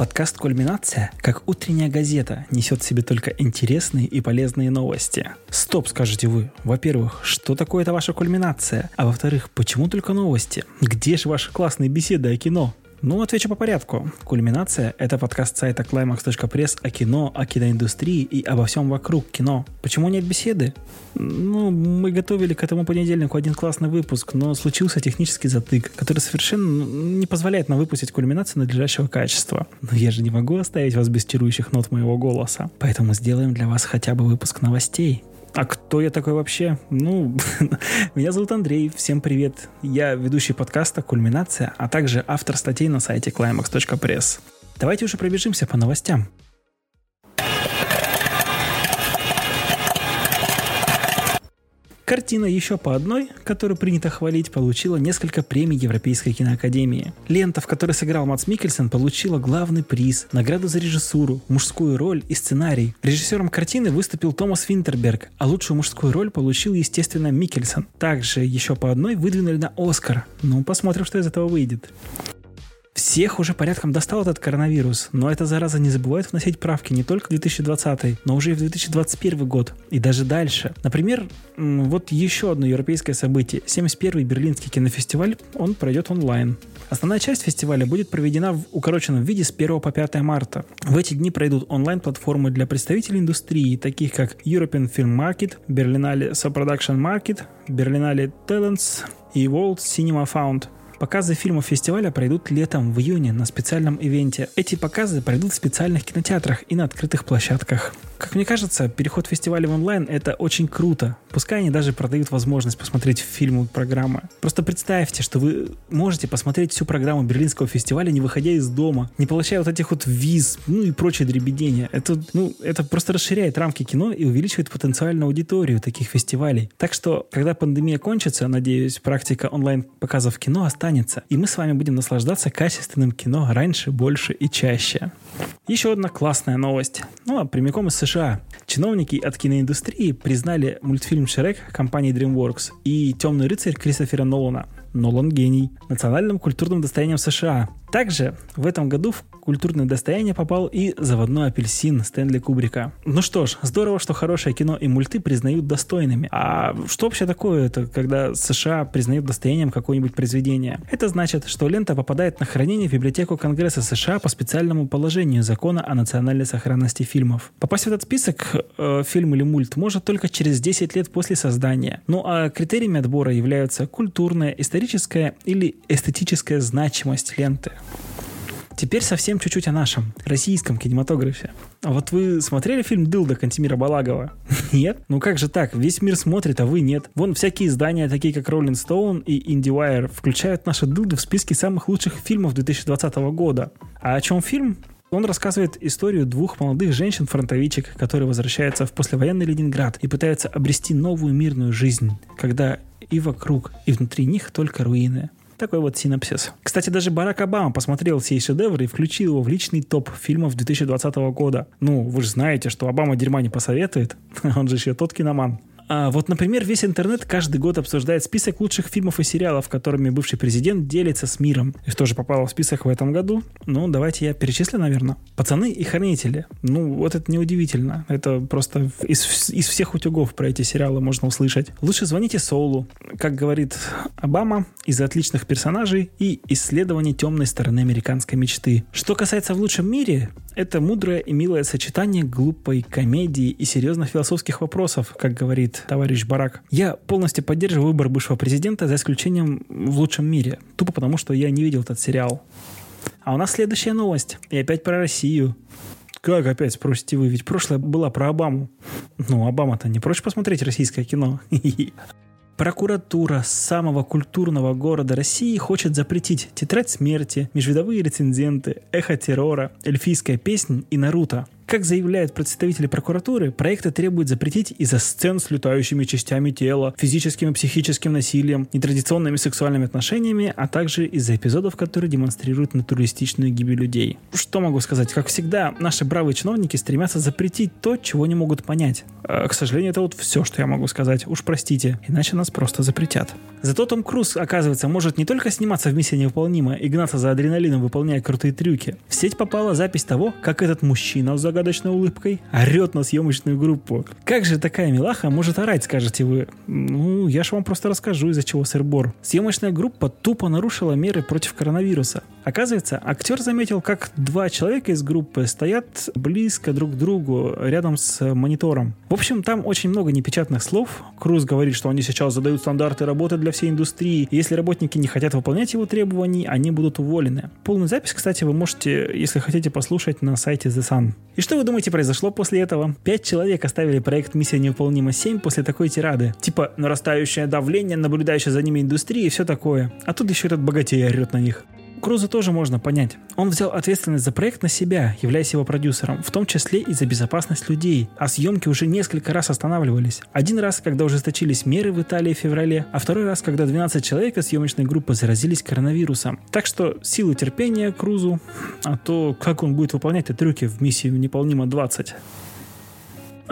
Подкаст «Кульминация», как утренняя газета, несет в себе только интересные и полезные новости. Стоп, скажете вы. Во-первых, что такое это ваша кульминация? А во-вторых, почему только новости? Где же ваши классные беседы о кино? Ну, отвечу по порядку. «Кульминация» — это подкаст сайта Climax.press о кино, о киноиндустрии и обо всем вокруг кино. Почему нет беседы? Ну, мы готовили к этому понедельнику один классный выпуск, но случился технический затык, который совершенно не позволяет нам выпустить «Кульминацию» надлежащего качества. Но я же не могу оставить вас без тирующих нот моего голоса. Поэтому сделаем для вас хотя бы выпуск новостей. А кто я такой вообще? Ну, меня зовут Андрей, всем привет. Я ведущий подкаста «Кульминация», а также автор статей на сайте climax.press. Давайте уже пробежимся по новостям. Картина «Еще по одной», которую принято хвалить, получила несколько премий Европейской киноакадемии. Лента, в которой сыграл Мац Микельсон, получила главный приз, награду за режиссуру, мужскую роль и сценарий. Режиссером картины выступил Томас Винтерберг, а лучшую мужскую роль получил, естественно, Микельсон. Также «Еще по одной» выдвинули на «Оскар». Ну, посмотрим, что из этого выйдет. Всех уже порядком достал этот коронавирус, но эта зараза не забывает вносить правки не только в 2020, но уже и в 2021 год, и даже дальше. Например, вот еще одно европейское событие. 71-й Берлинский кинофестиваль, он пройдет онлайн. Основная часть фестиваля будет проведена в укороченном виде с 1 по 5 марта. В эти дни пройдут онлайн-платформы для представителей индустрии, таких как European Film Market, Berlinale Co-Production Market, Berlinale Talents и World Cinema Found. Показы фильмов фестиваля пройдут летом, в июне, на специальном ивенте. Эти показы пройдут в специальных кинотеатрах и на открытых площадках. Как мне кажется, переход фестиваля в онлайн — это очень круто. Пускай они даже продают возможность посмотреть фильмы программы. Просто представьте, что вы можете посмотреть всю программу Берлинского фестиваля, не выходя из дома, не получая вот этих вот виз, ну и прочие дребедения. Это просто расширяет рамки кино и увеличивает потенциальную аудиторию таких фестивалей. Так что, когда пандемия кончится, надеюсь, практика онлайн-показов кино останется. И мы с вами будем наслаждаться качественным кино раньше, больше и чаще. Еще одна классная новость. Прямиком из США. Чиновники от киноиндустрии признали мультфильм «Шрек» компании DreamWorks и «Темный рыцарь» Кристофера Нолана. Нолан гений. Национальным культурным достоянием США. Также в этом году в культурное достояние попал и «Заводной апельсин» Стэнли Кубрика. Ну что ж, здорово, что хорошее кино и мульты признают достойными. А что вообще такое это, когда США признают достоянием какое-нибудь произведение? Это значит, что лента попадает на хранение в библиотеку Конгресса США по специальному положению закона о национальной сохранности фильмов. Попасть в этот список, фильм или мульт, может только через 10 лет после создания. Ну а критериями отбора являются культурная, историческая или эстетическая значимость ленты. Теперь совсем чуть-чуть о нашем, российском кинематографе. А вот вы смотрели фильм «Дылда» Кантемира Балагова? Нет? Ну как же так? Весь мир смотрит, а вы нет. Вон всякие издания, такие как Rolling Stone и Indie Wire, включают наши «Дылды» в списке самых лучших фильмов 2020 года. А о чем фильм? Он рассказывает историю двух молодых женщин-фронтовичек, которые возвращаются в послевоенный Ленинград и пытаются обрести новую мирную жизнь, когда и вокруг, и внутри них только руины. Такой вот синопсис. Кстати, даже Барак Обама посмотрел сей шедевр и включил его в личный топ фильмов 2020 года. Ну, вы же знаете, что Обама дерьма не посоветует. Он же еще тот киноман. А вот, например, весь интернет каждый год обсуждает список лучших фильмов и сериалов, которыми бывший президент делится с миром. И что же попало в список в этом году? Ну, давайте я перечислю, наверное. «Пацаны и хранители». Ну, вот это неудивительно. Это просто из всех утюгов про эти сериалы можно услышать. «Лучше звоните Солу», как говорит Обама, из-за отличных персонажей и исследований темной стороны американской мечты. Что касается «В лучшем мире», это мудрое и милое сочетание глупой комедии и серьезных философских вопросов, как говорит товарищ Барак. Я полностью поддерживаю выбор бывшего президента, за исключением «В лучшем мире». Тупо потому, что я не видел этот сериал. А у нас следующая новость. И опять про Россию. Как опять, спросите вы? Ведь прошлое было про Обаму. Ну, Обама-то не прочь посмотреть российское кино. Прокуратура самого культурного города России хочет запретить «Тетрадь смерти», «Межвидовые рецензенты», «Эхо террора», «Эльфийская песня» и «Наруто». Как заявляют представители прокуратуры, проекты требуют запретить из-за сцен с летающими частями тела, физическим и психическим насилием, нетрадиционными сексуальными отношениями, а также из-за эпизодов, которые демонстрируют натуралистичную гибель людей. Что могу сказать? Как всегда, наши бравые чиновники стремятся запретить то, чего не могут понять. К сожалению, это вот все, что я могу сказать. Уж простите, иначе нас просто запретят. Зато Том Круз, оказывается, может не только сниматься в «Миссии невыполнима» и гнаться за адреналином, выполняя крутые трюки. В сеть попала запись того, как этот мужчина с загадочной улыбкой орет на съемочную группу. Как же такая милаха может орать, скажете вы? Ну, я ж вам просто расскажу, из-за чего сыр-бор. Съемочная группа тупо нарушила меры против коронавируса. Оказывается, актер заметил, как два человека из группы стоят близко друг к другу, рядом с монитором. В общем, там очень много непечатных слов. Круз говорит, что они сейчас задают стандарты работы для всей индустрии. Если работники не хотят выполнять его требования, они будут уволены. Полную запись, кстати, вы можете, если хотите, послушать на сайте The Sun. И что вы думаете произошло после этого? 5 человек оставили проект «Миссия невыполнима 7» после такой тирады. Типа нарастающее давление, наблюдающее за ними индустрии и все такое. А тут еще этот богатей орет на них. Круза тоже можно понять. Он взял ответственность за проект на себя, являясь его продюсером, в том числе и за безопасность людей. А съемки уже несколько раз останавливались. Один раз, когда ужесточились меры в Италии в феврале, а второй раз, когда 12 человек из съемочной группы заразились коронавирусом. Так что силы терпения Крузу, а то как он будет выполнять эти трюки в «Миссии невыполнима 20».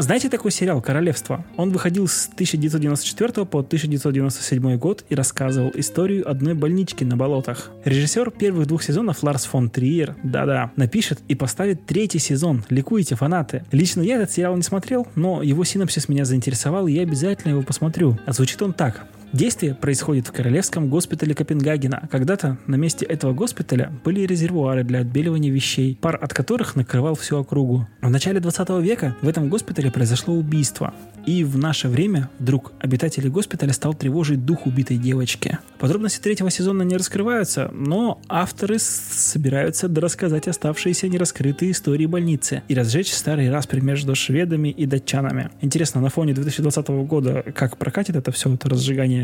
Знаете такой сериал «Королевство»? Он выходил с 1994 по 1997 год и рассказывал историю одной больнички на болотах. Режиссер первых 2 сезонов Ларс фон Триер, да-да, напишет и поставит 3 сезон. Ликуйте, фанаты! Лично я этот сериал не смотрел, но его синопсис меня заинтересовал, и я обязательно его посмотрю. А звучит он так. Действие происходит в Королевском госпитале Копенгагена. Когда-то на месте этого госпиталя были резервуары для отбеливания вещей, пар от которых накрывал всю округу. В начале 20 века в этом госпитале произошло убийство. И в наше время вдруг обитатели госпиталя стал тревожить дух убитой девочки. Подробности 3 сезона не раскрываются, но авторы собираются дорассказать оставшиеся нераскрытые истории больницы и разжечь старые распри между шведами и датчанами. Интересно, на фоне 2020 года как прокатит это все, это разжигание?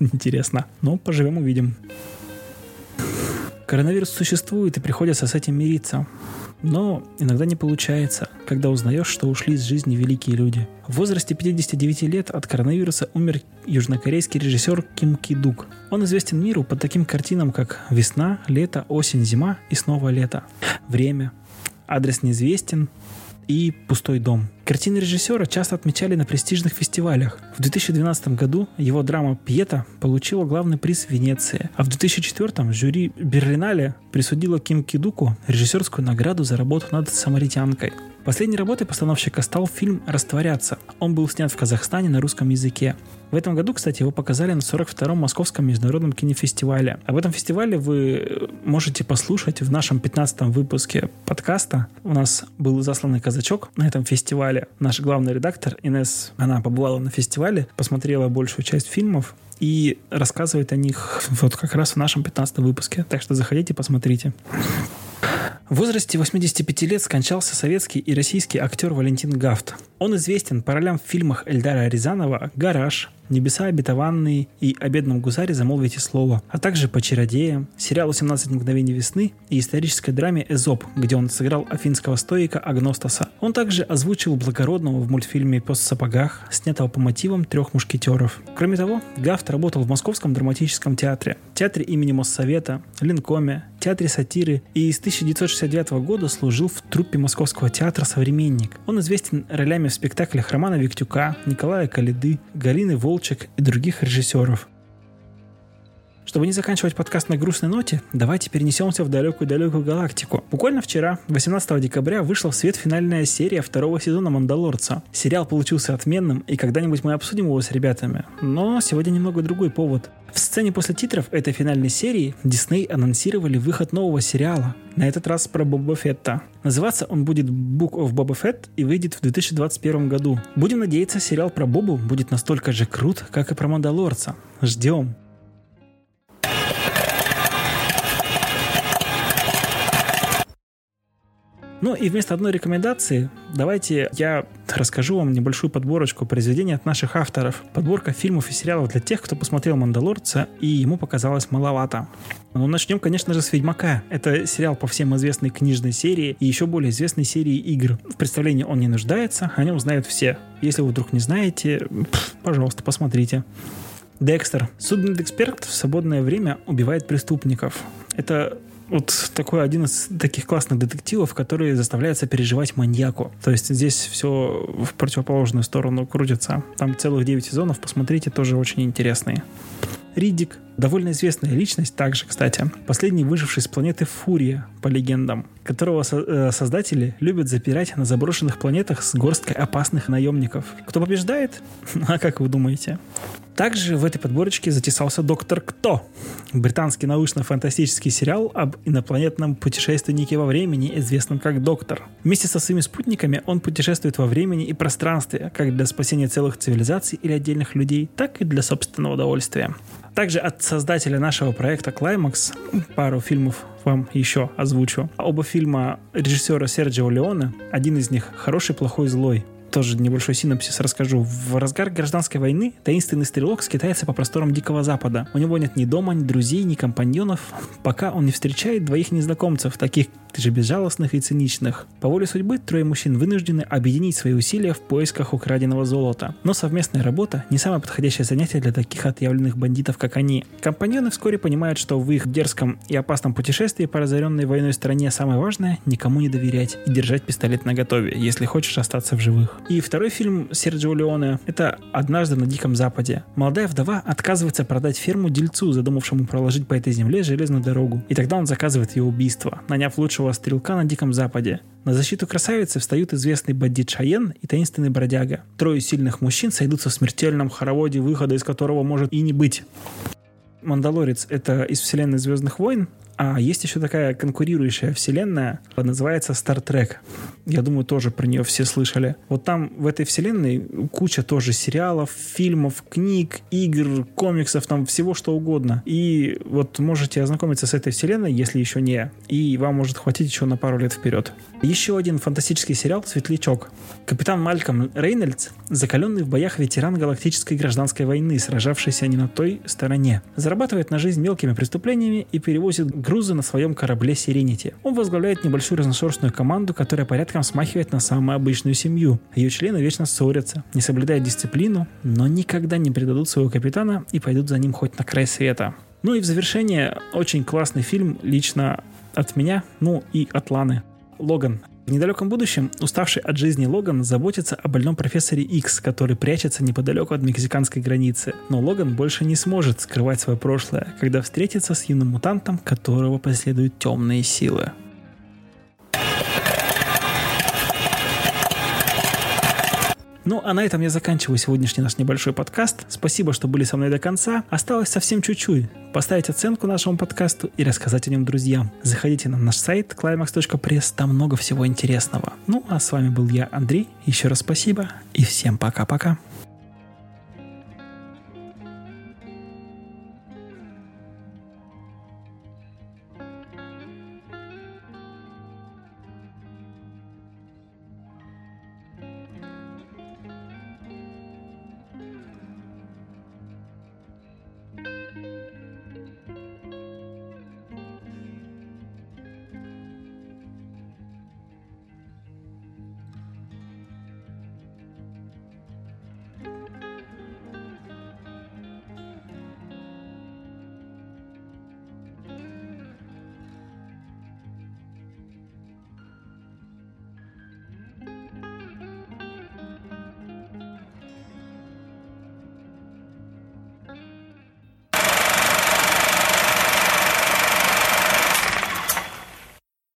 Интересно. Но поживем, увидим. Коронавирус существует, и приходится с этим мириться. Но иногда не получается, когда узнаешь, что ушли из жизни великие люди. В возрасте 59 лет от коронавируса умер южнокорейский режиссер Ким Кидук. Он известен миру по таким картинам, как «Весна», «Лето», «Осень», «Зима» и снова «Лето», «Время», «Адрес неизвестен» и «Пустой дом». Картины режиссера часто отмечали на престижных фестивалях. В 2012 году его драма «Пьета» получила главный приз в Венеции, а в 2004 жюри Berlinale присудило Ким Кидуку режиссерскую награду за работу над «Самаритянкой». Последней работой постановщика стал фильм «Растворяться». Он был снят в Казахстане на русском языке. В этом году, кстати, его показали на 42-м Московском международном кинофестивале. Об этом фестивале вы можете послушать в нашем 15-м выпуске подкаста. У нас был засланный казачок на этом фестивале. Наш главный редактор Инесс, она побывала на фестивале, посмотрела большую часть фильмов и рассказывает о них вот как раз в нашем 15-м выпуске. Так что заходите, посмотрите. В возрасте 85 лет скончался советский и российский актер Валентин Гафт. Он известен по ролям в фильмах Эльдара Рязанова «Гараж», «Небеса обетованные» и «О бедном гусаре замолвите слово», а также по «Чародеям», сериалу «17 мгновений весны» и исторической драме «Эзоп», где он сыграл афинского стоика Агностаса. Он также озвучил благородного в мультфильме «Пес в сапогах», снятого по мотивам «Трех мушкетеров». Кроме того, Гафт работал в Московском драматическом театре, театре имени Моссовета, Ленкоме, театре сатиры и с 1969 года служил в труппе Московского театра «Современник». Он известен ролями в спектаклях Романа Виктюка, Николая Калиды, Галины Волчек и других режиссеров. Чтобы не заканчивать подкаст на грустной ноте, давайте перенесемся в далекую-далекую галактику. Буквально вчера, 18 декабря, вышла в свет финальная серия 2 сезона «Мандалорца». Сериал получился отменным, и когда-нибудь мы обсудим его с ребятами. Но сегодня немного другой повод. В сцене после титров этой финальной серии Дисней анонсировали выход нового сериала, на этот раз про Боба Фетта. Называться он будет Book of Boba Fett и выйдет в 2021 году. Будем надеяться, сериал про Бобу будет настолько же крут, как и про Мандалорца. Ждем! Ну и вместо одной рекомендации давайте я расскажу вам небольшую подборочку произведений от наших авторов. Подборка фильмов и сериалов для тех, кто посмотрел «Мандалорца» и ему показалось маловато. Но начнем, конечно же, с «Ведьмака». Это сериал по всем известной книжной серии и еще более известной серии игр. В представлении он не нуждается, о нем знают все. Если вы вдруг не знаете, пожалуйста, посмотрите. «Декстер». Судмедэксперт в свободное время убивает преступников. Это вот такой один из таких классных детективов, который заставляет сопереживать маньяку. То есть здесь все в противоположную сторону крутится. Там целых 9 сезонов, посмотрите, тоже очень интересные. Риддик. Довольно известная личность также, кстати. Последний выживший с планеты Фурия, по легендам, которого создатели любят запирать на заброшенных планетах с горсткой опасных наемников. Кто побеждает? А как вы думаете? Также в этой подборочке затесался «Доктор Кто». Британский научно-фантастический сериал об инопланетном путешественнике во времени, известном как Доктор. Вместе со своими спутниками он путешествует во времени и пространстве, как для спасения целых цивилизаций или отдельных людей, так и для собственного удовольствия. Также от создателя нашего проекта «Climax» пару фильмов вам еще озвучу. Оба фильма режиссера Серджио Леоне, один из них «Хороший, плохой, злой». Тоже небольшой синопсис расскажу. В разгар гражданской войны таинственный стрелок скитается по просторам Дикого Запада. У него нет ни дома, ни друзей, ни компаньонов, пока он не встречает двоих незнакомцев, таких же безжалостных и циничных. По воле судьбы трое мужчин вынуждены объединить свои усилия в поисках украденного золота. Но совместная работа не самое подходящее занятие для таких отъявленных бандитов, как они. Компаньоны вскоре понимают, что в их дерзком и опасном путешествии по разоренной войной стране самое важное — никому не доверять и держать пистолет наготове, если хочешь остаться в живых. И второй фильм Серджио Леоне – это «Однажды на Диком Западе». Молодая вдова отказывается продать ферму дельцу, задумавшему проложить по этой земле железную дорогу. И тогда он заказывает ее убийство, наняв лучшего стрелка на Диком Западе. На защиту красавицы встают известный бандит Шайен и таинственный бродяга. Трое сильных мужчин сойдутся в смертельном хороводе, выхода из которого может и не быть. «Мандалорец» – это из вселенной «Звездных войн». А есть еще такая конкурирующая вселенная, называется Star Trek. Я думаю, тоже про нее все слышали. Вот там, в этой вселенной, куча тоже сериалов, фильмов, книг, игр, комиксов, там всего что угодно. И вот можете ознакомиться с этой вселенной, если еще не, и вам может хватить еще на пару лет вперед. Еще один фантастический сериал «Светлячок». Капитан Малькольм Рейнольдс, закаленный в боях ветеран галактической гражданской войны, сражавшийся не на той стороне, зарабатывает на жизнь мелкими преступлениями и перевозит грузы на своем корабле «Сиренити». Он возглавляет небольшую разношерстную команду, которая порядком смахивает на самую обычную семью. Ее члены вечно ссорятся, не соблюдают дисциплину, но никогда не предадут своего капитана и пойдут за ним хоть на край света. Ну и в завершение очень классный фильм лично от меня, ну и от Ланы. «Логан». В недалеком будущем уставший от жизни Логан заботится о больном профессоре Икс, который прячется неподалеку от мексиканской границы. Но Логан больше не сможет скрывать свое прошлое, когда встретится с юным мутантом, которого преследуют темные силы. Ну, а на этом я заканчиваю сегодняшний наш небольшой подкаст. Спасибо, что были со мной до конца. Осталось совсем чуть-чуть. Поставить оценку нашему подкасту и рассказать о нем друзьям. Заходите на наш сайт climax.press, там много всего интересного. Ну, а с вами был я, Андрей. Еще раз спасибо и всем пока-пока.